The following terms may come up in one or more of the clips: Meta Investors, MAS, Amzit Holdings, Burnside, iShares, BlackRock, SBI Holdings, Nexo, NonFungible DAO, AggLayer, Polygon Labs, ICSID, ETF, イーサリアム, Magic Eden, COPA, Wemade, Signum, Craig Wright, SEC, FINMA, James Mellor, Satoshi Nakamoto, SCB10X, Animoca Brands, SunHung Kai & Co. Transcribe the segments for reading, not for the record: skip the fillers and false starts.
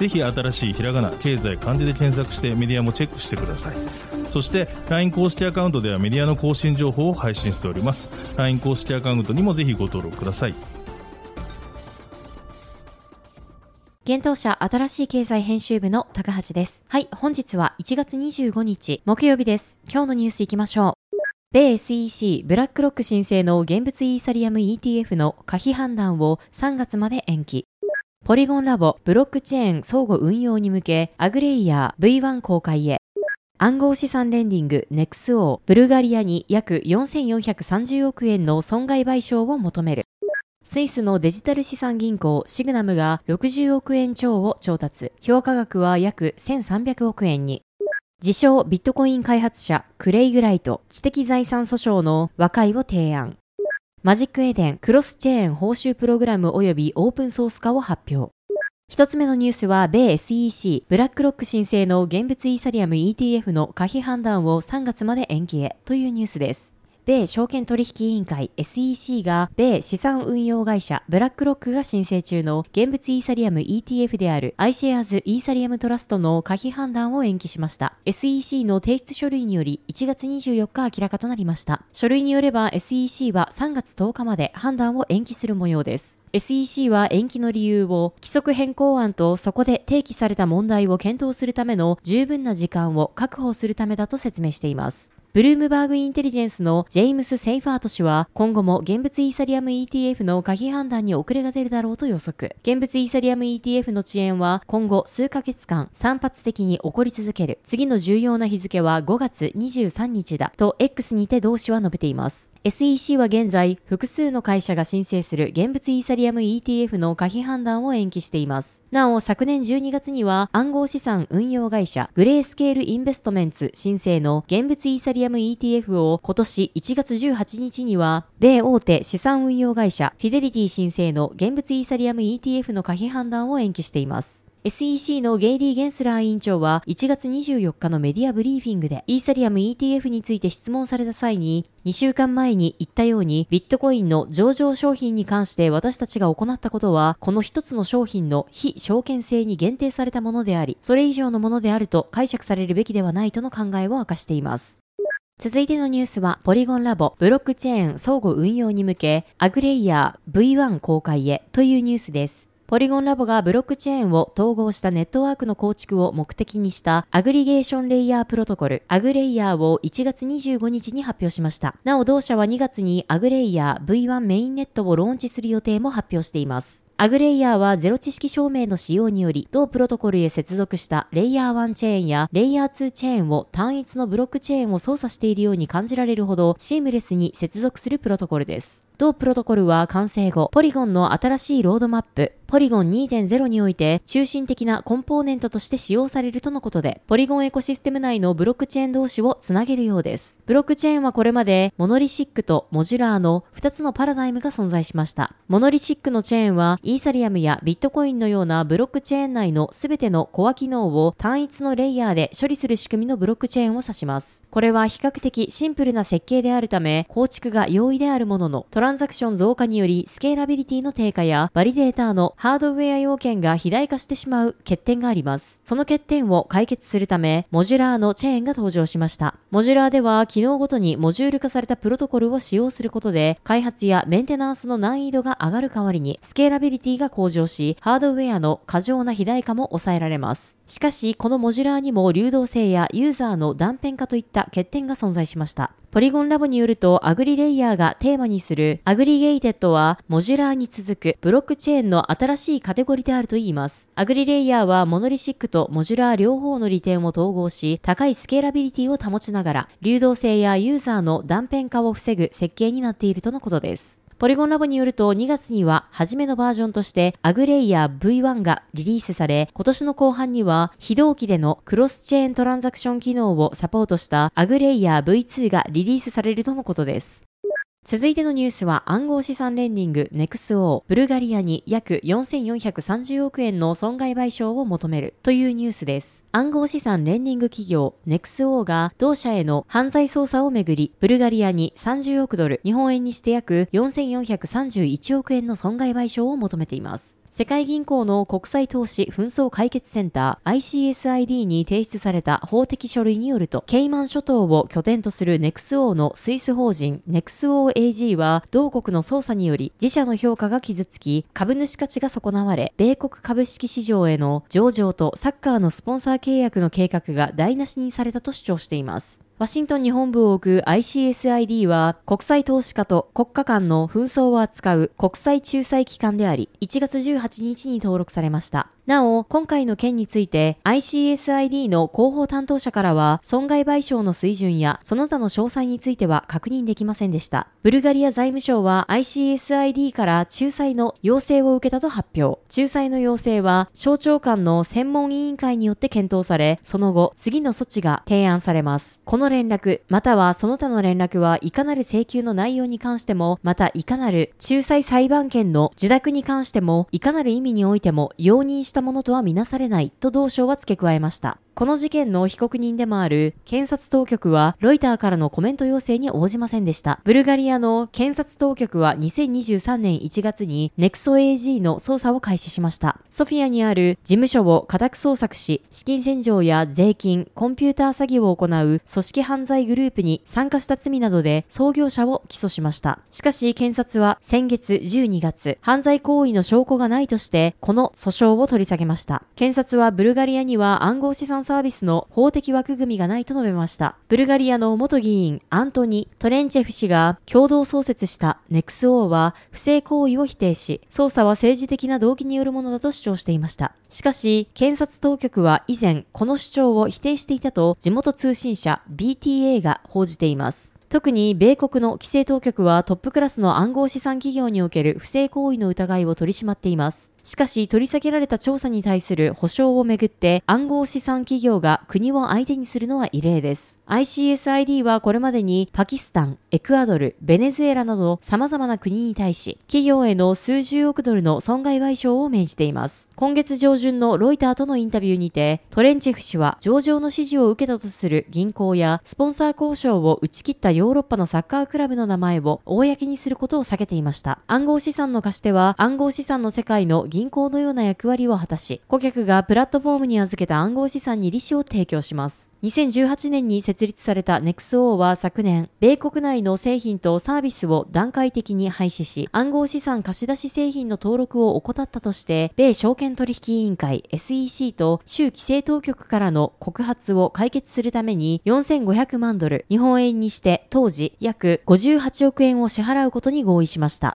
ぜひ新しいひらがな、経済、漢字で検索してメディアもチェックしてください。そして LINE 公式アカウントではメディアの更新情報を配信しております。 LINE 公式アカウントにもぜひご登録ください。現当社新しい経済編集部の高橋です。はい、本日は1月25日木曜日です。今日のニュースいきましょう。米 SEC ブラックロック申請の現物イーサリアム ETF の可否判断を3月まで延期。ポリゴンラボブロックチェーン相互運用に向けアグレイヤー V1 公開へ。暗号資産レンディング Nexo ブルガリアに約4430億円の損害賠償を求める。スイスのデジタル資産銀行シグナムが60億円超を調達、評価額は約1300億円に。自称ビットコイン開発者クレイグ・ライト、知的財産訴訟の和解を提案。マジックエデンクロスチェーン報酬プログラム及びオープンソース化を発表。一つ目のニュースは米 SEC ブラックロック申請の現物イーサリアム ETF の可否判断を3月まで延期へというニュースです。米証券取引委員会 SEC が米資産運用会社ブラックロックが申請中の現物イーサリアム ETF である iShares イーサリアムトラストの可否判断を延期しました。 SEC の提出書類により1月24日明らかとなりました。書類によれば SEC は3月10日まで判断を延期する模様です。SEC は延期の理由を規則変更案とそこで提起された問題を検討するための十分な時間を確保するためだと説明しています。ブルームバーグインテリジェンスのジェイムス・セイファート氏は今後も現物イーサリアム ETF の可否判断に遅れが出るだろうと予測。現物イーサリアム ETF の遅延は今後数ヶ月間散発的に起こり続ける。次の重要な日付は5月23日だと X にて同氏は述べています。SEC は現在複数の会社が申請する現物イーサリアム ETF の可否判断を延期しています。なお昨年12月には暗号資産運用会社グレースケールインベストメンツ申請の現物イーサリアム ETF を今年1月18日には米大手資産運用会社フィデリティ申請の現物イーサリアム ETF の可否判断を延期しています。SEC のゲイリー・ゲンスラー委員長は1月24日のメディアブリーフィングでイーサリアム ETF について質問された際に2週間前に言ったようにビットコインの上場商品に関して私たちが行ったことはこの一つの商品の非証券性に限定されたものでありそれ以上のものであると解釈されるべきではないとの考えを明かしています。続いてのニュースはポリゴンラボブロックチェーン相互運用に向けアグレイヤー V1 公開へというニュースです。ポリゴンラボがブロックチェーンを統合したネットワークの構築を目的にしたアグリゲーションレイヤープロトコル、アグレイヤーを1月25日に発表しました。なお同社は2月にアグレイヤー V1 メインネットをローンチする予定も発表しています。アグレイヤーはゼロ知識証明の使用により同プロトコルへ接続したレイヤー1チェーンやレイヤー2チェーンを単一のブロックチェーンを操作しているように感じられるほどシームレスに接続するプロトコルです。同プロトコルは完成後ポリゴンの新しいロードマップポリゴン 2.0 において中心的なコンポーネントとして使用されるとのことでポリゴンエコシステム内のブロックチェーン同士をつなげるようです。ブロックチェーンはこれまでモノリシックとモジュラーの2つのパラダイムが存在しました。モノリシックのチェーンはイーサリアムやビットコインのようなブロックチェーン内のすべてのコア機能を単一のレイヤーで処理する仕組みのブロックチェーンを指します。これは比較的シンプルな設計であるため構築が容易であるもののトランザクション増加によりスケーラビリティの低下やバリデーターのハードウェア要件が肥大化してしまう欠点があります。その欠点を解決するためモジュラーのチェーンが登場しました。モジュラーでは機能ごとにモジュール化されたプロトコルを使用することで開発やメンテナンスの難易度が上がる代わりにスケーラビリティが向上しハードウェアの過剰な肥大化も抑えられます。しかしこのモジュラーにも流動性やユーザーの断片化といった欠点が存在しました。ポリゴンラボによるとアグリレイヤーがテーマにするアグリゲイテッドはモジュラーに続くブロックチェーンの新しいカテゴリーであるといいます。アグリレイヤーはモノリシックとモジュラー両方の利点を統合し高いスケーラビリティを保ちながら流動性やユーザーの断片化を防ぐ設計になっているとのことです。ポリゴンラボによると2月には初めのバージョンとしてアグレイヤー V1 がリリースされ、今年の後半には非同期でのクロスチェーントランザクション機能をサポートしたアグレイヤー V2 がリリースされるとのことです。続いてのニュースは、暗号資産レンディング Nexo ブルガリアに約4430億円の損害賠償を求めるというニュースです。暗号資産レンディング企業 Nexo が同社への犯罪捜査をめぐり、ブルガリアに30億ドル、日本円にして約4431億円の損害賠償を求めています。世界銀行の国際投資紛争解決センター ICSID に提出された法的書類によると、ケイマン諸島を拠点とする NEXO のスイス法人 NEXO AG は、同国の捜査により自社の評価が傷つき、株主価値が損なわれ、米国株式市場への上場とサッカーのスポンサー契約の計画が台無しにされたと主張しています。ワシントンに本部を置く ICSID は、国際投資家と国家間の紛争を扱う国際仲裁機関であり、1月18日に登録されました。なお、今回の件について ICSID の広報担当者からは、損害賠償の水準やその他の詳細については確認できませんでした。ブルガリア財務省は ICSID から仲裁の要請を受けたと発表。仲裁の要請は省庁間の専門委員会によって検討され、その後次の措置が提案されます。この連絡またはその他の連絡は、いかなる請求の内容に関しても、またいかなる仲裁裁判権の受諾に関しても、いかなる意味においても容認したものとは見なされないと同省は付け加えました。この事件の被告人でもある検察当局は、ロイターからのコメント要請に応じませんでした。ブルガリアの検察当局は2023年1月に Nexo AG の捜査を開始しました。ソフィアにある事務所を家宅捜索し、資金洗浄や税金、コンピューター詐欺を行う組織犯罪グループに参加した罪などで創業者を起訴しました。しかし検察は先月12月、犯罪行為の証拠がないとして、この訴訟を取り下げました。検察はブルガリアには暗号資産サービスの法的枠組みがないと述べました。ブルガリアの元議員アントニ・トレンチェフ氏が共同創設したネクスオーは不正行為を否定し、捜査は政治的な動機によるものだと主張していました。しかし検察当局は以前この主張を否定していたと地元通信社 BTA が報じています。特に米国の規制当局はトップクラスの暗号資産企業における不正行為の疑いを取り締まっています。しかし取り下げられた調査に対する補償をめぐって、暗号資産企業が国を相手にするのは異例です。ICSID はこれまでにパキスタン、エクアドル、ベネズエラなど様々な国に対し、企業への数十億ドルの損害賠償を命じています。今月上旬のロイターとのインタビューにて、トレンチェフ氏は上場の指示を受けたとする銀行やスポンサー交渉を打ち切ったヨーロッパのサッカークラブの名前を公にすることを避けていました。暗号資産の貸し手は暗号資産の世界の銀行のような役割を果たし、顧客がプラットフォームに預けた暗号資産に利子を提供します。2018年に設立された Nexo は昨年、米国内の製品とサービスを段階的に廃止し、暗号資産貸出製品の登録を怠ったとして、米証券取引委員会 SEC と州規制当局からの告発を解決するために4500万ドル、日本円にして当時約58億円を支払うことに合意しました。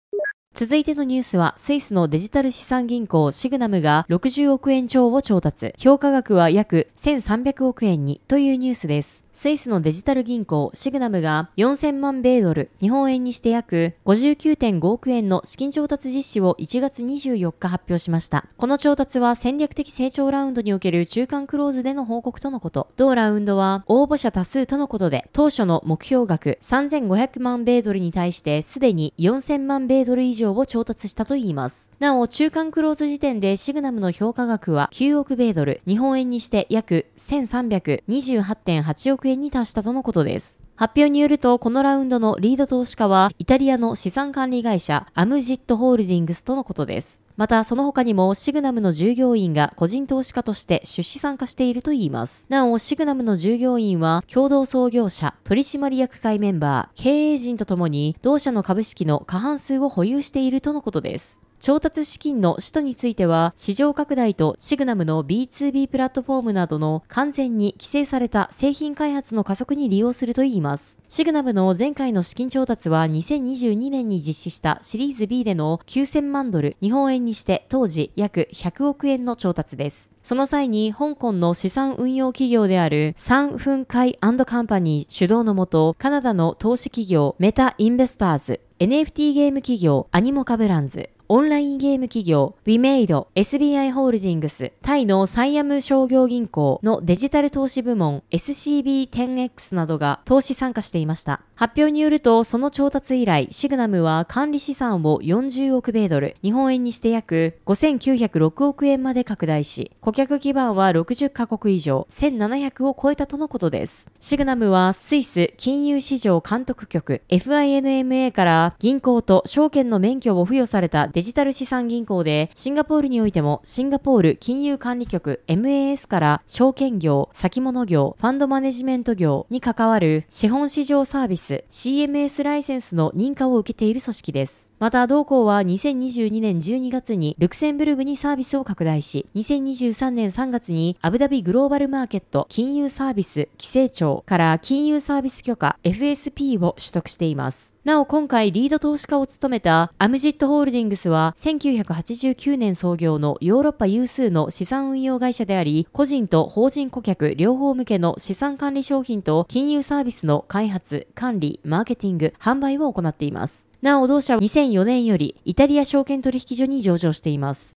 続いてのニュースは、スイスのデジタル資産銀行シグナムが60億円超を調達、評価額は約1300億円にというニュースです。スイスのデジタル銀行シグナムが4000万米ドル、日本円にして約 59.5 億円の資金調達実施を1月24日発表しました。この調達は戦略的成長ラウンドにおける中間クローズでの報告とのこと。同ラウンドは応募者多数とのことで、当初の目標額3500万米ドルに対してすでに4000万米ドル以上を調達したといいます。なお中間クローズ時点でシグナムの評価額は9億米ドル、日本円にして約 1328.8 億円に達したとのことです。発表によると、このラウンドのリード投資家はイタリアの資産管理会社アムジットホールディングスとのことです。またその他にもシグナムの従業員が個人投資家として出資参加しているといいます。なおシグナムの従業員は共同創業者、取締役会メンバー、経営陣とともに同社の株式の過半数を保有しているとのことです。調達資金の使途については、市場拡大とシグナムの B2B プラットフォームなどの完全に規制された製品開発の加速に利用するといいます。シグナムの前回の資金調達は2022年に実施したシリーズ B での9000万ドル、日本円にして当時約100億円の調達です。その際に香港の資産運用企業であるサンフンカイ&カンパニー主導のもと、カナダの投資企業メタインベスターズ、NFT ゲーム企業アニモカブランズ、オンラインゲーム企業ウィメイド、SBI ホールディングス、タイのサイアム商業銀行のデジタル投資部門 SCB10X などが投資参加していました。発表によると、その調達以来、シグナムは管理資産を40億米ドル、日本円にして約5906億円まで拡大し、顧客基盤は60カ国以上、1700を超えたとのことです。シグナムはスイス金融市場監督局 FINMA から銀行と証券の免許を付与されたデジタル資産銀行で、シンガポールにおいてもシンガポール金融管理局 MAS から証券業、先物業、ファンドマネジメント業に関わる資本市場サービスCMS ライセンスの認可を受けている組織です。また同行は2022年12月にルクセンブルグにサービスを拡大し、2023年3月にアブダビグローバルマーケット金融サービス規制庁から金融サービス許可 FSP を取得しています。なお今回リード投資家を務めたアムジットホールディングスは1989年創業のヨーロッパ有数の資産運用会社であり、個人と法人顧客両方向けの資産管理商品と金融サービスの開発、管理、マーケティング、販売を行っています。なお同社は2004年よりイタリア証券取引所に上場しています。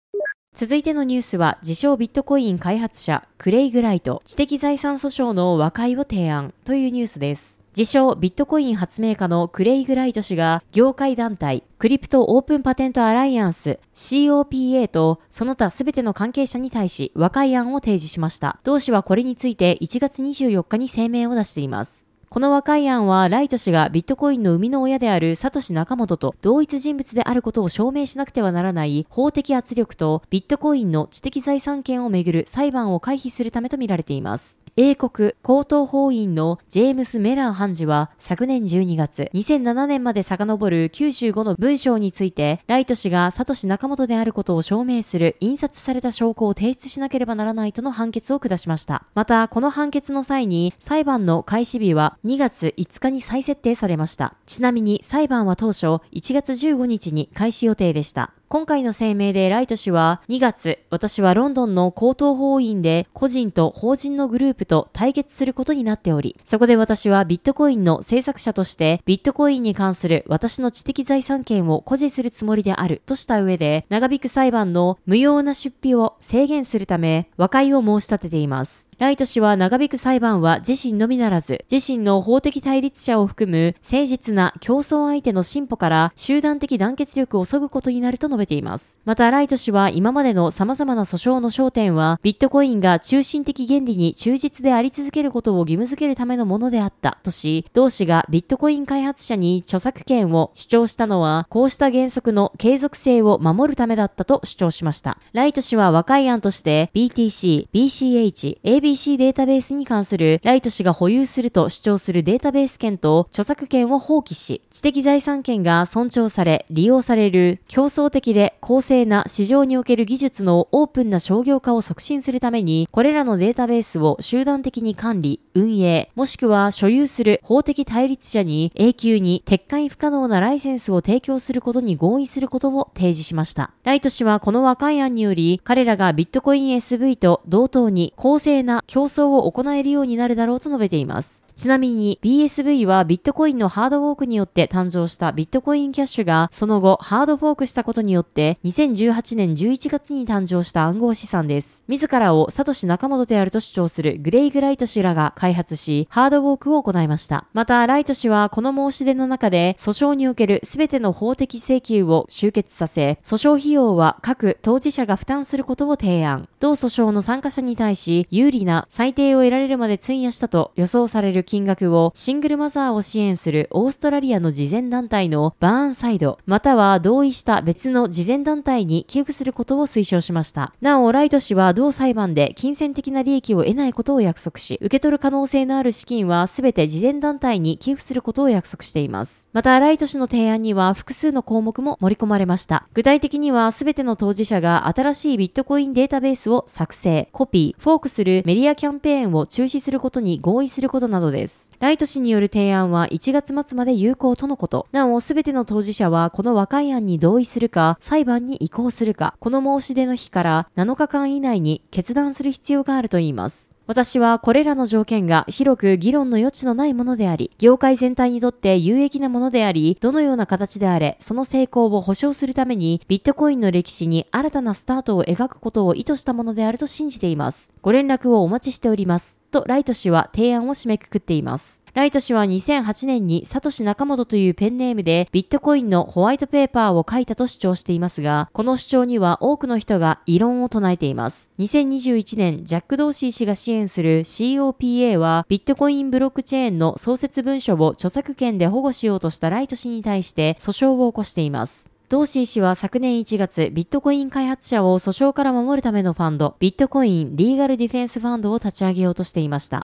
続いてのニュースは、自称ビットコイン開発者クレイグ・ライト、知的財産訴訟の和解を提案というニュースです。自称ビットコイン発明家のクレイグ・ライト氏が、業界団体クリプトオープンパテントアライアンス COPA とその他すべての関係者に対し和解案を提示しました。同氏はこれについて1月24日に声明を出しています。この和解案は、ライト氏がビットコインの生みの親であるサトシ・ナカモトと同一人物であることを証明しなくてはならない法的圧力と、ビットコインの知的財産権をめぐる裁判を回避するためとみられています。英国高等法院のジェームス・メラー判事は、昨年12月、2007年まで遡る95の文章について、ライト氏がサトシ・ナカモトであることを証明する印刷された証拠を提出しなければならないとの判決を下しました。また、この判決の際に、裁判の開始日は2月5日に再設定されました。ちなみに、裁判は当初1月15日に開始予定でした。今回の声明でライト氏は、2月、私はロンドンの高等法院で個人と法人のグループと対決することになっており、そこで私はビットコインの制作者として、ビットコインに関する私の知的財産権を誇示するつもりであるとした上で、長引く裁判の無用な出費を制限するため、和解を申し立てています。ライト氏は、長引く裁判は自身のみならず、自身の法的対立者を含む誠実な競争相手の進歩から集団的団結力を削ぐことになると述べています。またライト氏は、今までの様々な訴訟の焦点は、ビットコインが中心的原理に忠実であり続けることを義務付けるためのものであったとし、同氏がビットコイン開発者に著作権を主張したのは、こうした原則の継続性を守るためだったと主張しました。ライト氏は和解案として、BTC、BCH、ABC データベースに関するライト氏が保有すると主張するデータベース権と著作権を放棄し、知的財産権が尊重され利用される競争的で公正な市場における技術のオープンな商業化を促進するために、これらのデータベースを集団的に管理、運営、もしくは所有する法的対立者に永久に撤回不可能なライセンスを提供することに合意することを提示しました。ライト氏はこの和解案により、彼らがビットコイン SV と同等に公正な競争を行えるようになるだろうと述べています。ちなみに BSV はビットコインのハードフォークによって誕生したビットコインキャッシュが、その後ハードフォークしたことによって2018年11月に誕生した暗号資産です。自らをサトシ・ナカモトであると主張するグレイグ・ライト氏らが開発し、ハードフォークを行いました。またライト氏はこの申し出の中で、訴訟におけるすべての法的請求を終結させ、訴訟費用は各当事者が負担することを提案。同訴訟の参加者に対し有利な裁定を得られるまで費やしたと予想される金額を、シングルマザーを支援するオーストラリアの慈善団体のバーンサイド、または同意した別の慈善団体に寄付することを推奨しました。なお、ライト氏は同裁判で金銭的な利益を得ないことを約束し、受け取る可能性のある資金はすべて慈善団体に寄付することを約束しています。また、ライト氏の提案には複数の項目も盛り込まれました。具体的には、すべての当事者が新しいビットコインデータベースを作成、コピー、フォークするメディアキャンペーンを中止することに合意することなどです。ライト氏による提案は1月末まで有効とのこと。なお、すべての当事者はこの和解案に同意するか、裁判に移行するか、この申し出の日から7日間以内に決断する必要があるといいます。私はこれらの条件が広く議論の余地のないものであり、業界全体にとって有益なものであり、どのような形であれ、その成功を保証するために、ビットコインの歴史に新たなスタートを描くことを意図したものであると信じています。ご連絡をお待ちしております。とライト氏は提案を締めくくっています。ライト氏は2008年にサトシ・ナカモトというペンネームでビットコインのホワイトペーパーを書いたと主張していますが、この主張には多くの人が異論を唱えています。2021年、ジャック・ドーシー氏が支援する COPA は、ビットコインブロックチェーンの創設文書を著作権で保護しようとしたライト氏に対して訴訟を起こしています。ドーシー氏は昨年1月、ビットコイン開発者を訴訟から守るためのファンド、ビットコイン・リーガル・ディフェンス・ファンドを立ち上げようとしていました。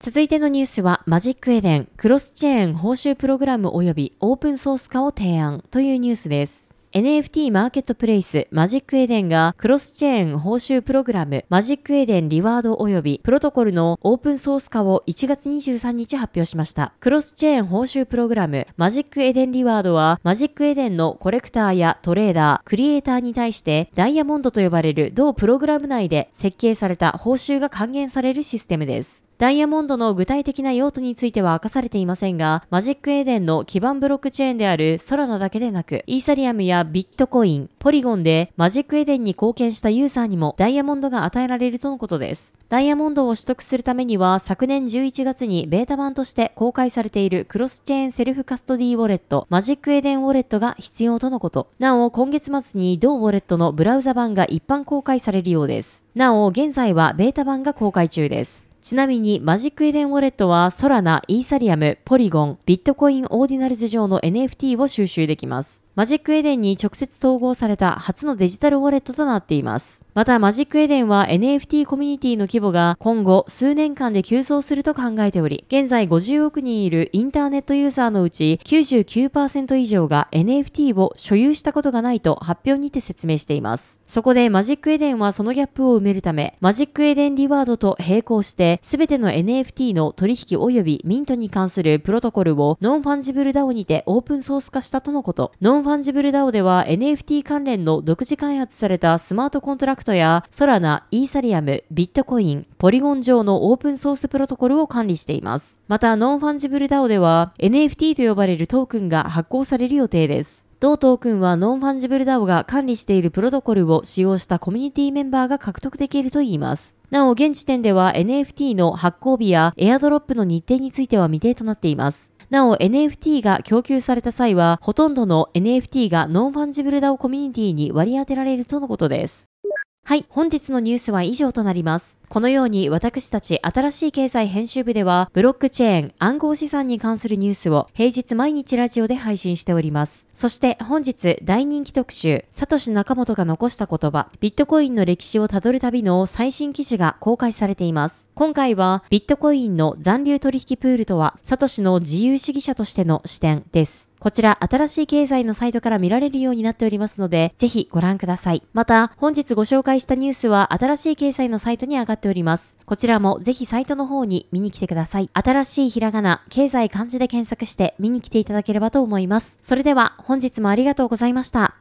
続いてのニュースは、マジックエデン、クロスチェーン報酬プログラム及びオープンソース化を提案というニュースです。NFT マーケットプレイスマジックエデンがクロスチェーン報酬プログラムマジックエデンリワード及びプロトコルのオープンソース化を1月23日発表しました。クロスチェーン報酬プログラムマジックエデンリワードはマジックエデンのコレクターやトレーダー、クリエイターに対してダイヤモンドと呼ばれる同プログラム内で設計された報酬が還元されるシステムです。ダイヤモンドの具体的な用途については明かされていませんが、マジックエデンの基盤ブロックチェーンであるソラナだけでなく、イーサリアムやビットコイン、ポリゴンでマジックエデンに貢献したユーザーにもダイヤモンドが与えられるとのことです。ダイヤモンドを取得するためには、昨年11月にベータ版として公開されているクロスチェーンセルフカストディウォレット、マジックエデンウォレットが必要とのこと。なお、今月末に同ウォレットのブラウザ版が一般公開されるようです。なお、現在はベータ版が公開中です。ちなみにマジックエデンウォレットはソラナ、イーサリアム、ポリゴン、ビットコインオーディナルズ上の NFT を収集できます。マジックエデンに直接統合された初のデジタルウォレットとなっています。またマジックエデンは NFT コミュニティの規模が今後数年間で急増すると考えており、現在50億人いるインターネットユーザーのうち 99% 以上が NFT を所有したことがないと発表にて説明しています。そこでマジックエデンはそのギャップを埋めるため、マジックエデンリワードと並行してすべての NFT の取引及びミントに関するプロトコルをノンファンジブル DAO にてオープンソース化したとのこと。ノンファンジブル DAO では NFT 関連の独自開発されたスマートコントラクトやソラナ、イーサリアム、ビットコイン、ポリゴン上のオープンソースプロトコルを管理しています。またノンファンジブル DAO では NFT と呼ばれるトークンが発行される予定です。同トークンはノンファンジブル DAO が管理しているプロトコルを使用したコミュニティメンバーが獲得できるといいます。なお、現時点では NFT の発行日やエアドロップの日程については未定となっています。なお、NFT が供給された際は、ほとんどの NFT がノンファンジブル DAO コミュニティに割り当てられるとのことです。はい、本日のニュースは以上となります。このように私たち新しい経済編集部では、ブロックチェーン、暗号資産に関するニュースを平日毎日ラジオで配信しております。そして本日大人気特集、サトシ・ナカモトが残した言葉、ビットコインの歴史をたどる旅の最新記事が公開されています。今回はビットコインの残留取引プールとは、サトシの自由主義者としての視点です。こちら新しい経済のサイトから見られるようになっておりますので、ぜひご覧ください。また本日ご紹介したニュースは新しい経済のサイトに上がっております。こちらもぜひサイトの方に見に来てください。新しいひらがな、経済漢字で検索して見に来ていただければと思います。それでは本日もありがとうございました。